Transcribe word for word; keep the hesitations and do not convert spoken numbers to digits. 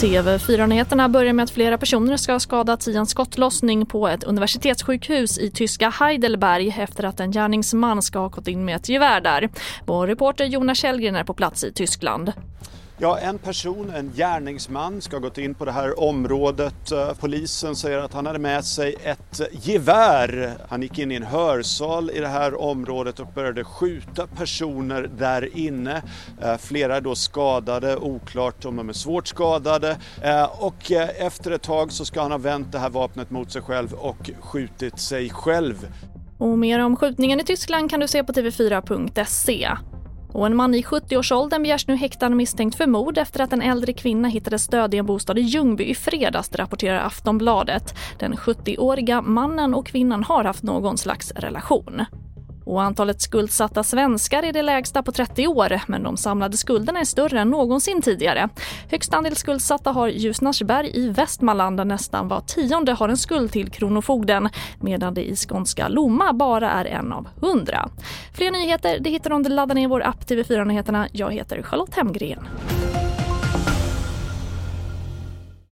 T V fyra-nyheterna börjar med att flera personer ska ha skadats i en skottlossning på ett universitetssjukhus i tyska Heidelberg efter att en gärningsman ska ha gått in med ett gevär där. Vår reporter Jonas Kjellgren är på plats i Tyskland. Ja, en person, en gärningsman, ska ha gått in på det här området. Polisen säger att han hade med sig ett gevär. Han gick in i en hörsal i det här området och började skjuta personer där inne. Flera är då skadade, oklart om de är svårt skadade. Och efter ett tag så ska han ha vänt det här vapnet mot sig själv och skjutit sig själv. Och mer om skjutningen i Tyskland kan du se på tv fyra punkt se. Och en man i sjuttio-årsåldern begärs nu häktad misstänkt för mord efter att en äldre kvinna hittades död i en bostad i Ljungby i fredags, rapporterar Aftonbladet. Den sjuttio-åriga mannen och kvinnan har haft någon slags relation. Och antalet skuldsatta svenskar är det lägsta på trettio år, men de samlade skulderna är större än någonsin tidigare. Högst andel skuldsatta har Ljusnarsberg i Västmanland, där nästan var tionde har en skuld till Kronofogden, medan det i Skånska Loma bara är en av hundra. Fler nyheter det hittar du om du laddar ner vår app T V fyra-nyheterna. Jag heter Charlotte Hemgren.